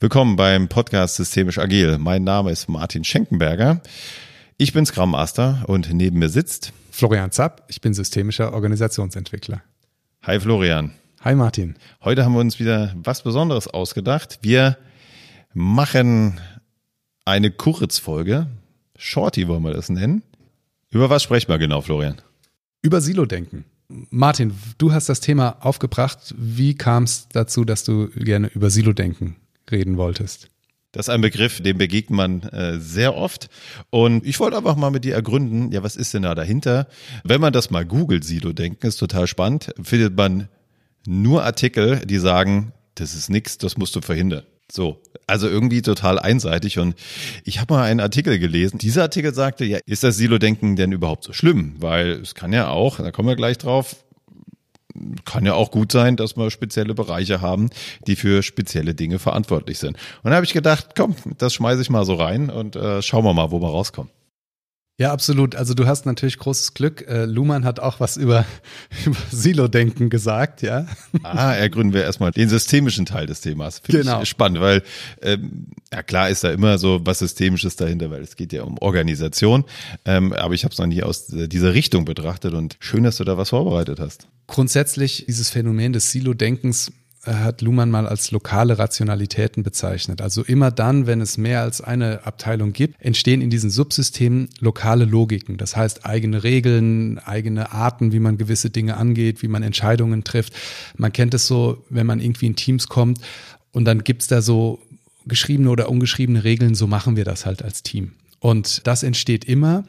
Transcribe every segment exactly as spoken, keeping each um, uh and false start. Willkommen beim Podcast Systemisch Agil. Mein Name ist Martin Schenkenberger. Ich bin Scrum Master und neben mir sitzt Florian Zapp. Ich bin systemischer Organisationsentwickler. Hi Florian. Hi Martin. Heute haben wir uns wieder was Besonderes ausgedacht. Wir machen eine Kurzfolge. Shorty wollen wir das nennen. Über was sprechen wir genau, Florian? Über Silo-Denken. Martin, du hast das Thema aufgebracht. Wie kam es dazu, dass du gerne über Silo-Denken reden wolltest? Das ist ein Begriff, dem begegnet man äh, sehr oft. Und ich wollte einfach mal mit dir ergründen, ja, was ist denn da dahinter? Wenn man das mal googelt, Silo-Denken, ist total spannend, findet man nur Artikel, die sagen, das ist nichts, das musst du verhindern. So, also irgendwie total einseitig. Und ich habe mal einen Artikel gelesen. Dieser Artikel sagte, ja, ist das Silo-Denken denn überhaupt so schlimm? Weil es kann ja auch, da kommen wir gleich drauf, kann ja auch gut sein, dass wir spezielle Bereiche haben, die für spezielle Dinge verantwortlich sind. Und da habe ich gedacht, komm, das schmeiße ich mal so rein und äh, schauen wir mal, wo wir rauskommen. Ja, absolut. Also du hast natürlich großes Glück. Äh, Luhmann hat auch was über, über Silo-Denken gesagt, ja. Ah, ergründen wir erstmal den systemischen Teil des Themas. Finde genau. Ich spannend, weil ähm, ja klar ist da immer so was Systemisches dahinter, weil es geht ja um Organisation. Ähm, aber ich habe es noch nie aus dieser Richtung betrachtet und schön, dass du da was vorbereitet hast. Grundsätzlich dieses Phänomen des Silo-Denkens hat Luhmann mal als lokale Rationalitäten bezeichnet. Also immer dann, wenn es mehr als eine Abteilung gibt, entstehen in diesen Subsystemen lokale Logiken. Das heißt, eigene Regeln, eigene Arten, wie man gewisse Dinge angeht, wie man Entscheidungen trifft. Man kennt es so, wenn man irgendwie in Teams kommt und dann gibt es da so geschriebene oder ungeschriebene Regeln, so machen wir das halt als Team. Und das entsteht immer.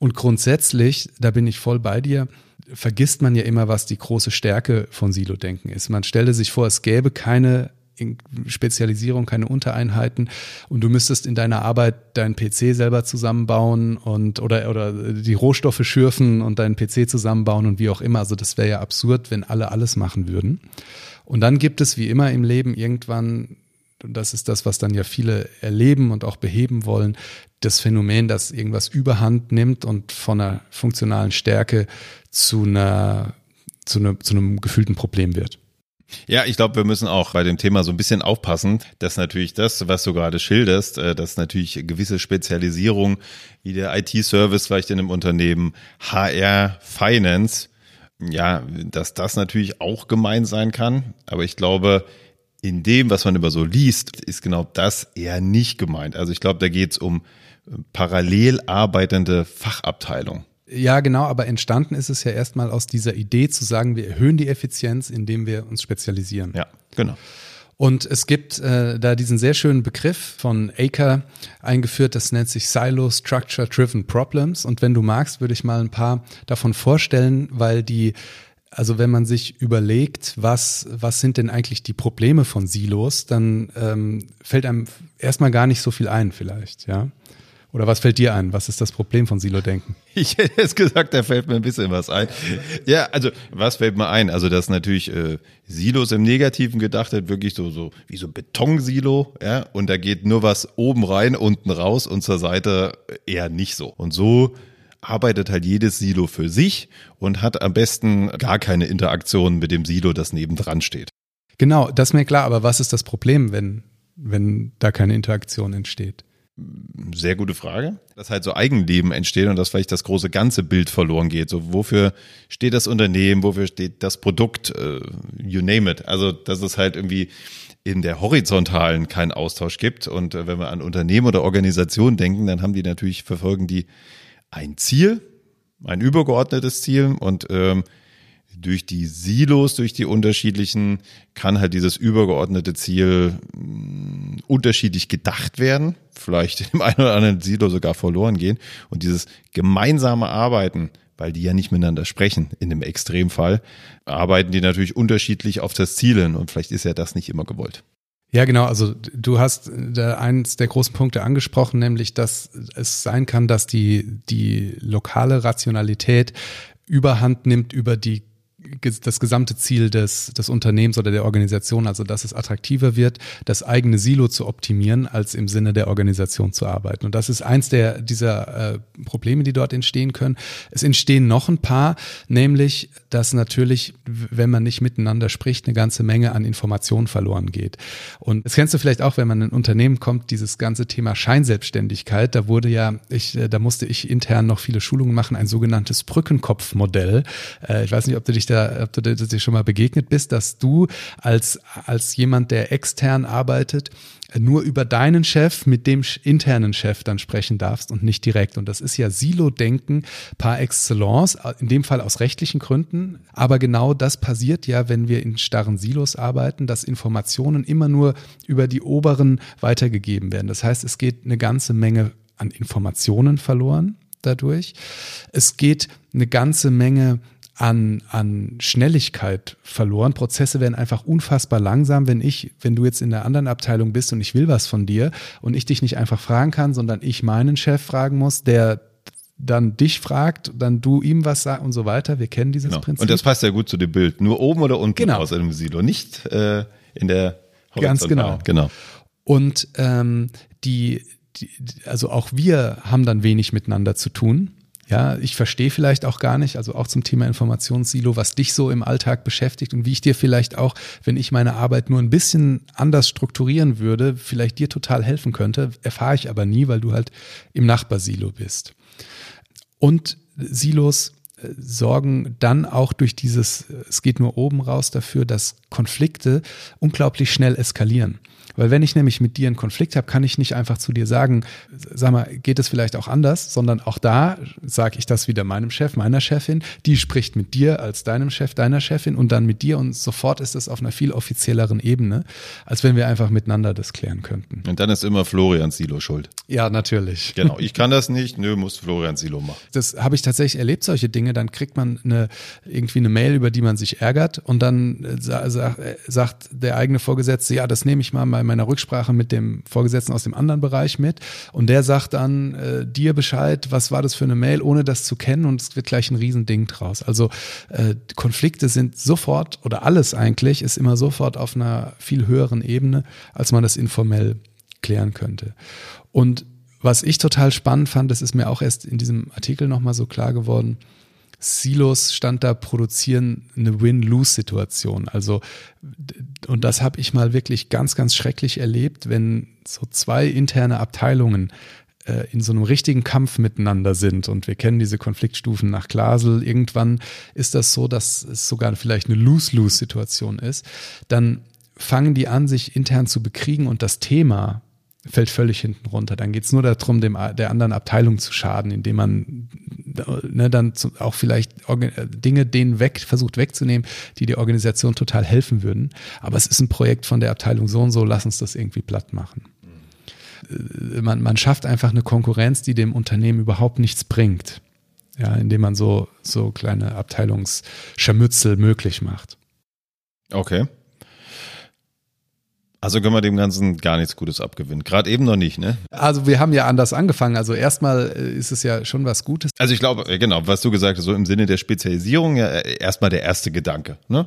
Und grundsätzlich, da bin ich voll bei dir, vergisst man ja immer, was die große Stärke von Silo-Denken ist. Man stelle sich vor, es gäbe keine Spezialisierung, keine Untereinheiten und du müsstest in deiner Arbeit deinen P C selber zusammenbauen und oder, oder die Rohstoffe schürfen und deinen P C zusammenbauen und wie auch immer. Also das wäre ja absurd, wenn alle alles machen würden. Und dann gibt es wie immer im Leben irgendwann, und das ist das, was dann ja viele erleben und auch beheben wollen, das Phänomen, dass irgendwas Überhand nimmt und von einer funktionalen Stärke zu einer, zu einer, zu einem gefühlten Problem wird. Ja, ich glaube, wir müssen auch bei dem Thema so ein bisschen aufpassen, dass natürlich das, was du gerade schilderst, dass natürlich gewisse Spezialisierung wie der I T-Service vielleicht in einem Unternehmen, H R, Finance, ja, dass das natürlich auch gemein sein kann. Aber ich glaube, in dem, was man immer so liest, ist genau das eher nicht gemeint. Also ich glaube, da geht es um parallel arbeitende Fachabteilungen. Ja, genau, aber entstanden ist es ja erstmal aus dieser Idee zu sagen, wir erhöhen die Effizienz, indem wir uns spezialisieren. Ja, genau. Und es gibt äh, da diesen sehr schönen Begriff von Aker eingeführt, das nennt sich Silo-Structure-Driven Problems. Und wenn du magst, würde ich mal ein paar davon vorstellen, weil die Also wenn man sich überlegt, was was sind denn eigentlich die Probleme von Silos, dann ähm, fällt einem erstmal gar nicht so viel ein vielleicht, ja? Oder was fällt dir ein? Was ist das Problem von Silo-Denken? Ich hätte jetzt gesagt, da fällt mir ein bisschen was ein. Ja, also was fällt mir ein? Also dass natürlich äh, Silos im Negativen gedacht wird, wirklich so so wie so Betonsilo, ja? Und da geht nur was oben rein, unten raus und zur Seite eher nicht so. Und so arbeitet halt jedes Silo für sich und hat am besten gar keine Interaktion mit dem Silo, das nebendran steht. Genau, das ist mir klar. Aber was ist das Problem, wenn, wenn da keine Interaktion entsteht? Sehr gute Frage. Dass halt so Eigenleben entstehen und dass vielleicht das große ganze Bild verloren geht. So, wofür steht das Unternehmen? Wofür steht das Produkt? You name it. Also, dass es halt irgendwie in der Horizontalen keinen Austausch gibt. Und wenn wir an Unternehmen oder Organisationen denken, dann haben die natürlich, verfolgen die ein Ziel, ein übergeordnetes Ziel und ähm, durch die Silos, durch die unterschiedlichen, kann halt dieses übergeordnete Ziel mh, unterschiedlich gedacht werden, vielleicht im einen oder anderen Silo sogar verloren gehen und dieses gemeinsame Arbeiten, weil die ja nicht miteinander sprechen, in dem Extremfall, arbeiten die natürlich unterschiedlich auf das Ziel hin und vielleicht ist ja das nicht immer gewollt. Ja, genau. Also du hast da eins der großen Punkte angesprochen, nämlich, dass es sein kann, dass die, die lokale Rationalität Überhand nimmt über die das gesamte Ziel des, des Unternehmens oder der Organisation, also dass es attraktiver wird, das eigene Silo zu optimieren, als im Sinne der Organisation zu arbeiten. Und das ist eins der dieser äh, Probleme, die dort entstehen können. Es entstehen noch ein paar, nämlich, dass natürlich, wenn man nicht miteinander spricht, eine ganze Menge an Informationen verloren geht. Und das kennst du vielleicht auch, wenn man in ein Unternehmen kommt, dieses ganze Thema Scheinselbstständigkeit, da wurde ja, ich, da musste ich intern noch viele Schulungen machen, ein sogenanntes Brückenkopfmodell. Ich weiß nicht, ob du dich da, ob du dir schon mal begegnet bist, dass du als, als jemand, der extern arbeitet, nur über deinen Chef mit dem internen Chef dann sprechen darfst und nicht direkt. Und das ist ja Silo-Denken par excellence, in dem Fall aus rechtlichen Gründen. Aber genau das passiert ja, wenn wir in starren Silos arbeiten, dass Informationen immer nur über die oberen weitergegeben werden. Das heißt, es geht eine ganze Menge an Informationen verloren dadurch. Es geht eine ganze Menge An, an Schnelligkeit verloren. Prozesse werden einfach unfassbar langsam, wenn ich, wenn du jetzt in der anderen Abteilung bist und ich will was von dir und ich dich nicht einfach fragen kann, sondern ich meinen Chef fragen muss, der dann dich fragt, dann du ihm was sagst und so weiter. Wir kennen dieses genau. Prinzip. Und das passt ja gut zu dem Bild. Nur oben oder unten genau. aus einem Silo, nicht äh, in der Horizontal. Ganz genau. genau. Und ähm, die, die, also auch wir haben dann wenig miteinander zu tun. Ja, ich verstehe vielleicht auch gar nicht, also auch zum Thema Informationssilo, was dich so im Alltag beschäftigt und wie ich dir vielleicht auch, wenn ich meine Arbeit nur ein bisschen anders strukturieren würde, vielleicht dir total helfen könnte, erfahre ich aber nie, weil du halt im Nachbarsilo bist. Und Silos sorgen dann auch durch dieses, es geht nur oben raus, dafür, dass Konflikte unglaublich schnell eskalieren. Weil wenn ich nämlich mit dir einen Konflikt habe, kann ich nicht einfach zu dir sagen, sag mal, geht es vielleicht auch anders, sondern auch da sage ich das wieder meinem Chef, meiner Chefin, die spricht mit dir als deinem Chef, deiner Chefin und dann mit dir und sofort ist es auf einer viel offizielleren Ebene, als wenn wir einfach miteinander das klären könnten. Und dann ist immer Florians Silo schuld. Ja, natürlich. Genau, ich kann das nicht, nö, muss Florians Silo machen. Das habe ich tatsächlich erlebt, solche Dinge, dann kriegt man eine, irgendwie eine Mail, über die man sich ärgert und dann äh, sa- sagt der eigene Vorgesetzte, ja, das nehme ich mal bei meiner Rücksprache mit dem Vorgesetzten aus dem anderen Bereich mit und der sagt dann äh, dir Bescheid, was war das für eine Mail, ohne das zu kennen und es wird gleich ein Riesending draus. Also äh, Konflikte sind sofort oder alles eigentlich ist immer sofort auf einer viel höheren Ebene, als man das informell klären könnte. Und was ich total spannend fand, das ist mir auch erst in diesem Artikel nochmal so klar geworden, Silos stand da, produzieren eine Win-Lose-Situation. Also, und das habe ich mal wirklich ganz, ganz schrecklich erlebt, wenn so zwei interne Abteilungen äh, in so einem richtigen Kampf miteinander sind. Und wir kennen diese Konfliktstufen nach Glasl. Irgendwann ist das so, dass es sogar vielleicht eine Lose-Lose-Situation ist. Dann fangen die an, sich intern zu bekriegen und das Thema fällt völlig hinten runter. Dann geht's nur darum, dem, der anderen Abteilung zu schaden, indem man ne, dann zu, auch vielleicht Organ- Dinge denen weg, versucht wegzunehmen, die der Organisation total helfen würden. Aber es ist ein Projekt von der Abteilung so und so, lass uns das irgendwie platt machen. Man, man schafft einfach eine Konkurrenz, die dem Unternehmen überhaupt nichts bringt, ja, indem man so, so kleine Abteilungsscharmützel möglich macht. Okay. Also können wir dem Ganzen gar nichts Gutes abgewinnen. Gerade eben noch nicht, ne? Also wir haben ja anders angefangen. Also erstmal ist es ja schon was Gutes. Also ich glaube, genau, was du gesagt hast, so im Sinne der Spezialisierung, ja, erstmal der erste Gedanke, ne?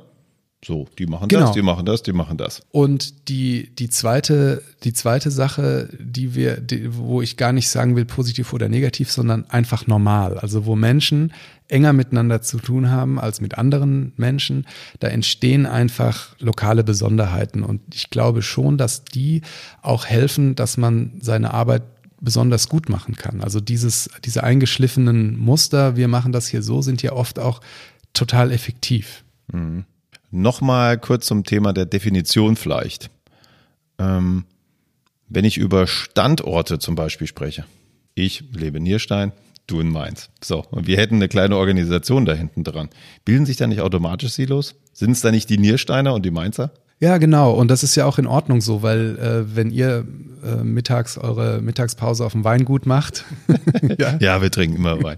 So, die machen genau. das, die machen das, die machen das. Und die, die zweite, die zweite Sache, die wir, die, wo ich gar nicht sagen will, positiv oder negativ, sondern einfach normal. Also wo Menschen enger miteinander zu tun haben als mit anderen Menschen, da entstehen einfach lokale Besonderheiten. Und ich glaube schon, dass die auch helfen, dass man seine Arbeit besonders gut machen kann. Also dieses, diese eingeschliffenen Muster, wir machen das hier so, sind ja oft auch total effektiv. Mhm. Nochmal kurz zum Thema der Definition vielleicht. Ähm, wenn ich über Standorte zum Beispiel spreche. Ich lebe in Nierstein, du in Mainz. So, und wir hätten eine kleine Organisation da hinten dran. Bilden sich da nicht automatisch Silos? Sind es da nicht die Niersteiner und die Mainzer? Ja, genau. Und das ist ja auch in Ordnung so, weil äh, wenn ihr äh, mittags eure Mittagspause auf dem Weingut macht. ja. ja, wir trinken immer Wein.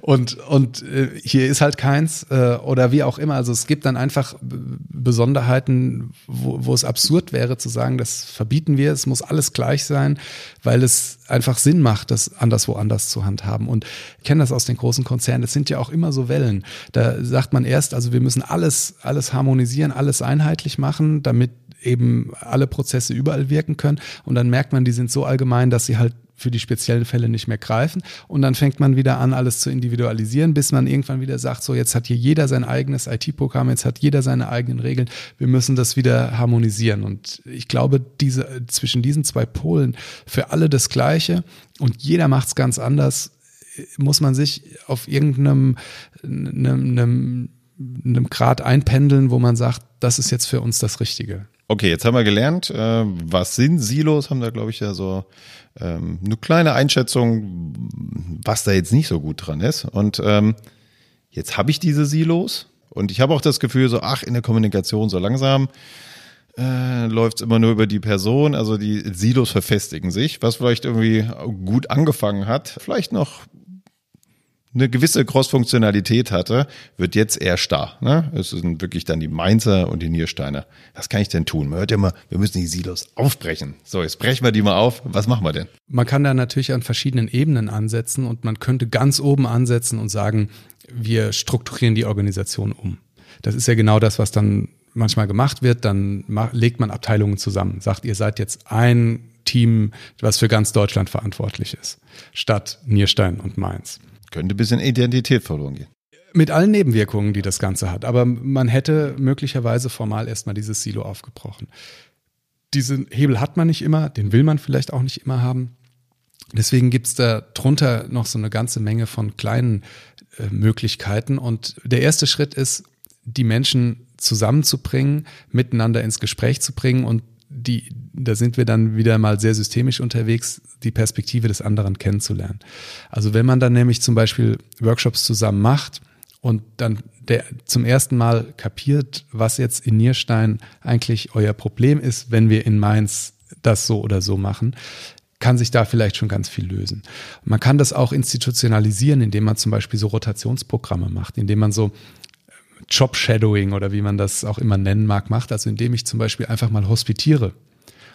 und und äh, hier ist halt keins äh, oder wie auch immer. Also es gibt dann einfach b- Besonderheiten, wo, wo es absurd wäre zu sagen, das verbieten wir, es muss alles gleich sein, weil es einfach Sinn macht, das anderswo anders zu handhaben. Und ich kenne das aus den großen Konzernen, das sind ja auch immer so Wellen. Da sagt man erst, also wir müssen alles, alles harmonisieren, alles einheitlich machen, damit eben alle Prozesse überall wirken können. Und dann merkt man, die sind so allgemein, dass sie halt für die speziellen Fälle nicht mehr greifen. Und dann fängt man wieder an, alles zu individualisieren, bis man irgendwann wieder sagt, so jetzt hat hier jeder sein eigenes I T-Programm, jetzt hat jeder seine eigenen Regeln, wir müssen das wieder harmonisieren. Und ich glaube, diese zwischen diesen zwei Polen, für alle das Gleiche und jeder macht es ganz anders, muss man sich auf irgendeinem einem, einem, einem Grad einpendeln, wo man sagt, das ist jetzt für uns das Richtige. Okay, jetzt haben wir gelernt, äh, was sind Silos, haben da glaube ich ja so ähm, eine kleine Einschätzung, was da jetzt nicht so gut dran ist. Und ähm, jetzt habe ich diese Silos und ich habe auch das Gefühl so, ach, in der Kommunikation so langsam äh, läuft es immer nur über die Person, also die Silos verfestigen sich, was vielleicht irgendwie gut angefangen hat, vielleicht noch eine gewisse Cross-Funktionalität hatte, wird jetzt eher starr. Ne? Es sind wirklich dann die Mainzer und die Niersteiner. Was kann ich denn tun? Man hört ja immer, wir müssen die Silos aufbrechen. So, jetzt brechen wir die mal auf. Was machen wir denn? Man kann da natürlich an verschiedenen Ebenen ansetzen und man könnte ganz oben ansetzen und sagen, wir strukturieren die Organisation um. Das ist ja genau das, was dann manchmal gemacht wird. Dann legt man Abteilungen zusammen, sagt, ihr seid jetzt ein Team, was für ganz Deutschland verantwortlich ist, statt Nierstein und Mainz. Könnte ein bisschen Identität verloren gehen. Mit allen Nebenwirkungen, die das Ganze hat. Aber man hätte möglicherweise formal erstmal dieses Silo aufgebrochen. Diesen Hebel hat man nicht immer, den will man vielleicht auch nicht immer haben. Deswegen gibt es da drunter noch so eine ganze Menge von kleinen äh, Möglichkeiten. Und der erste Schritt ist, die Menschen zusammenzubringen, miteinander ins Gespräch zu bringen und die, da sind wir dann wieder mal sehr systemisch unterwegs, die Perspektive des anderen kennenzulernen. Also wenn man dann nämlich zum Beispiel Workshops zusammen macht und dann der zum ersten Mal kapiert, was jetzt in Nierstein eigentlich euer Problem ist, wenn wir in Mainz das so oder so machen, kann sich da vielleicht schon ganz viel lösen. Man kann das auch institutionalisieren, indem man zum Beispiel so Rotationsprogramme macht, indem man so Job-Shadowing oder wie man das auch immer nennen mag, macht, also indem ich zum Beispiel einfach mal hospitiere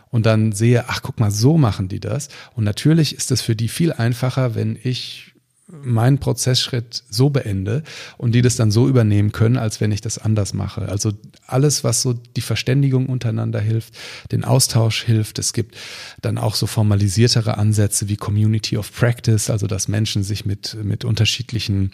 und dann sehe, ach guck mal, so machen die das. Und natürlich ist das für die viel einfacher, wenn ich meinen Prozessschritt so beende und die das dann so übernehmen können, als wenn ich das anders mache. Also alles, was so die Verständigung untereinander hilft, den Austausch hilft. Es gibt dann auch so formalisiertere Ansätze wie Community of Practice, also dass Menschen sich mit, mit unterschiedlichen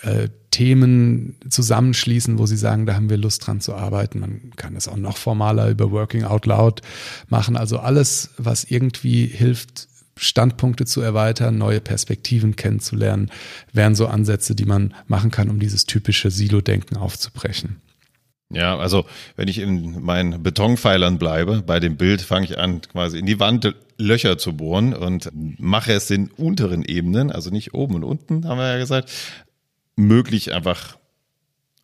äh, Themen zusammenschließen, wo sie sagen, da haben wir Lust dran zu arbeiten. Man kann es auch noch formaler über Working Out Loud machen. Also alles, was irgendwie hilft, Standpunkte zu erweitern, neue Perspektiven kennenzulernen, wären so Ansätze, die man machen kann, um dieses typische Silo-Denken aufzubrechen. Ja, also wenn ich in meinen Betonpfeilern bleibe, bei dem Bild fange ich an, quasi in die Wand Löcher zu bohren und mache es in unteren Ebenen, also nicht oben und unten, haben wir ja gesagt, möglich einfach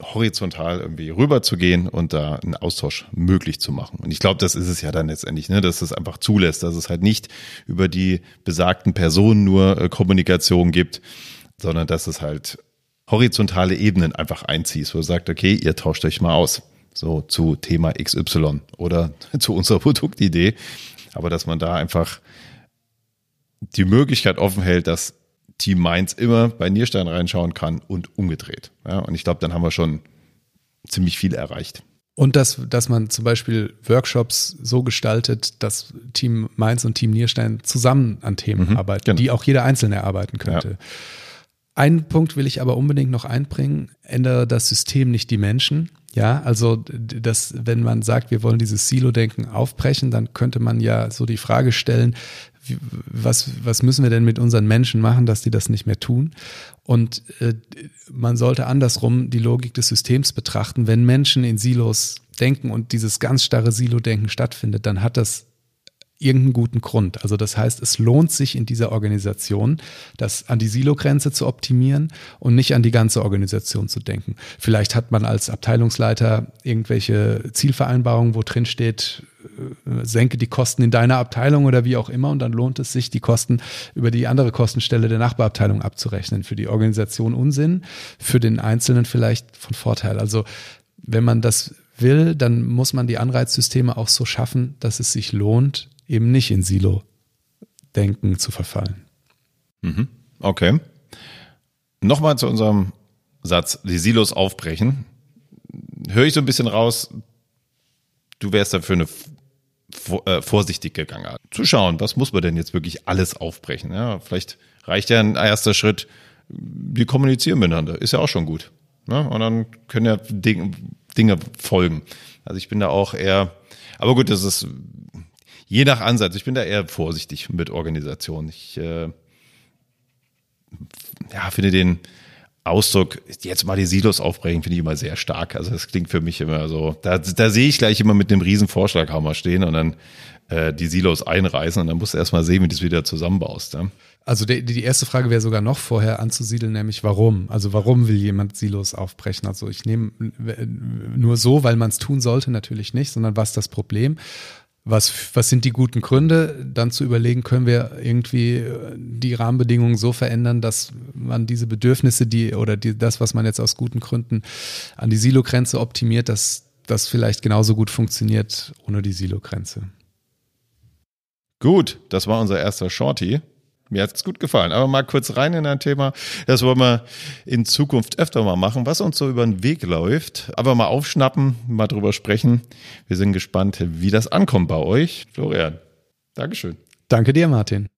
horizontal irgendwie rüber zu gehen und da einen Austausch möglich zu machen. Und ich glaube, das ist es ja dann letztendlich, ne, dass es einfach zulässt, dass es halt nicht über die besagten Personen nur äh, Kommunikation gibt, sondern dass es halt horizontale Ebenen einfach einzieht, wo ihr sagt, okay, ihr tauscht euch mal aus, so zu Thema X Y oder zu unserer Produktidee, aber dass man da einfach die Möglichkeit offen hält, dass Team Mainz immer bei Nierstein reinschauen kann und umgedreht. Ja, und ich glaube, dann haben wir schon ziemlich viel erreicht. Und dass, dass man zum Beispiel Workshops so gestaltet, dass Team Mainz und Team Nierstein zusammen an Themen mhm, arbeiten, genau. Die auch jeder Einzelne erarbeiten könnte. Ja. Einen Punkt will ich aber unbedingt noch einbringen. Ändere das System, nicht die Menschen. Ja, also das, wenn man sagt, wir wollen dieses Silo-Denken aufbrechen, dann könnte man ja so die Frage stellen, Was, was müssen wir denn mit unseren Menschen machen, dass die das nicht mehr tun? Und äh, man sollte andersrum die Logik des Systems betrachten. Wenn Menschen in Silos denken und dieses ganz starre Silo-Denken stattfindet, dann hat das irgendeinen guten Grund. Also das heißt, es lohnt sich in dieser Organisation, das an die Silo-Grenze zu optimieren und nicht an die ganze Organisation zu denken. Vielleicht hat man als Abteilungsleiter irgendwelche Zielvereinbarungen, wo drin steht, senke die Kosten in deiner Abteilung oder wie auch immer, und dann lohnt es sich, die Kosten über die andere Kostenstelle der Nachbarabteilung abzurechnen. Für die Organisation Unsinn, für den Einzelnen vielleicht von Vorteil. Also wenn man das will, dann muss man die Anreizsysteme auch so schaffen, dass es sich lohnt, eben nicht in Silo-Denken zu verfallen. Mhm. Okay. Nochmal zu unserem Satz, die Silos aufbrechen. Höre ich so ein bisschen raus, du wärst dafür eine äh, vorsichtig gegangen. Zu schauen, was muss man denn jetzt wirklich alles aufbrechen? Ja, vielleicht reicht ja ein erster Schritt, wir kommunizieren miteinander, ist ja auch schon gut. Ne? Und dann können ja Ding, Dinge folgen. Also ich bin da auch eher, aber gut, das ist je nach Ansatz, ich bin da eher vorsichtig mit Organisation. Ich äh, ja, finde den Ausdruck, jetzt mal die Silos aufbrechen, finde ich immer sehr stark. Also das klingt für mich immer so, da, da sehe ich gleich immer mit einem riesen Vorschlaghammer stehen und dann äh, die Silos einreißen und dann musst du erst mal sehen, wie du es wieder zusammenbaust. Ne? Also die, die erste Frage wäre sogar noch vorher anzusiedeln, nämlich warum? Also warum will jemand Silos aufbrechen? Also ich nehme nur so, weil man es tun sollte, natürlich nicht, sondern was ist das Problem? Was, was sind die guten Gründe, dann zu überlegen, können wir irgendwie die Rahmenbedingungen so verändern, dass man diese Bedürfnisse, die oder die, das, was man jetzt aus guten Gründen an die Silogrenze optimiert, dass das vielleicht genauso gut funktioniert ohne die Silogrenze. Gut, das war unser erster Shorty. Mir hat es gut gefallen. Aber mal kurz rein in ein Thema, das wollen wir in Zukunft öfter mal machen, was uns so über den Weg läuft. Aber mal aufschnappen, mal drüber sprechen. Wir sind gespannt, wie das ankommt bei euch. Florian, Dankeschön. Danke dir, Martin.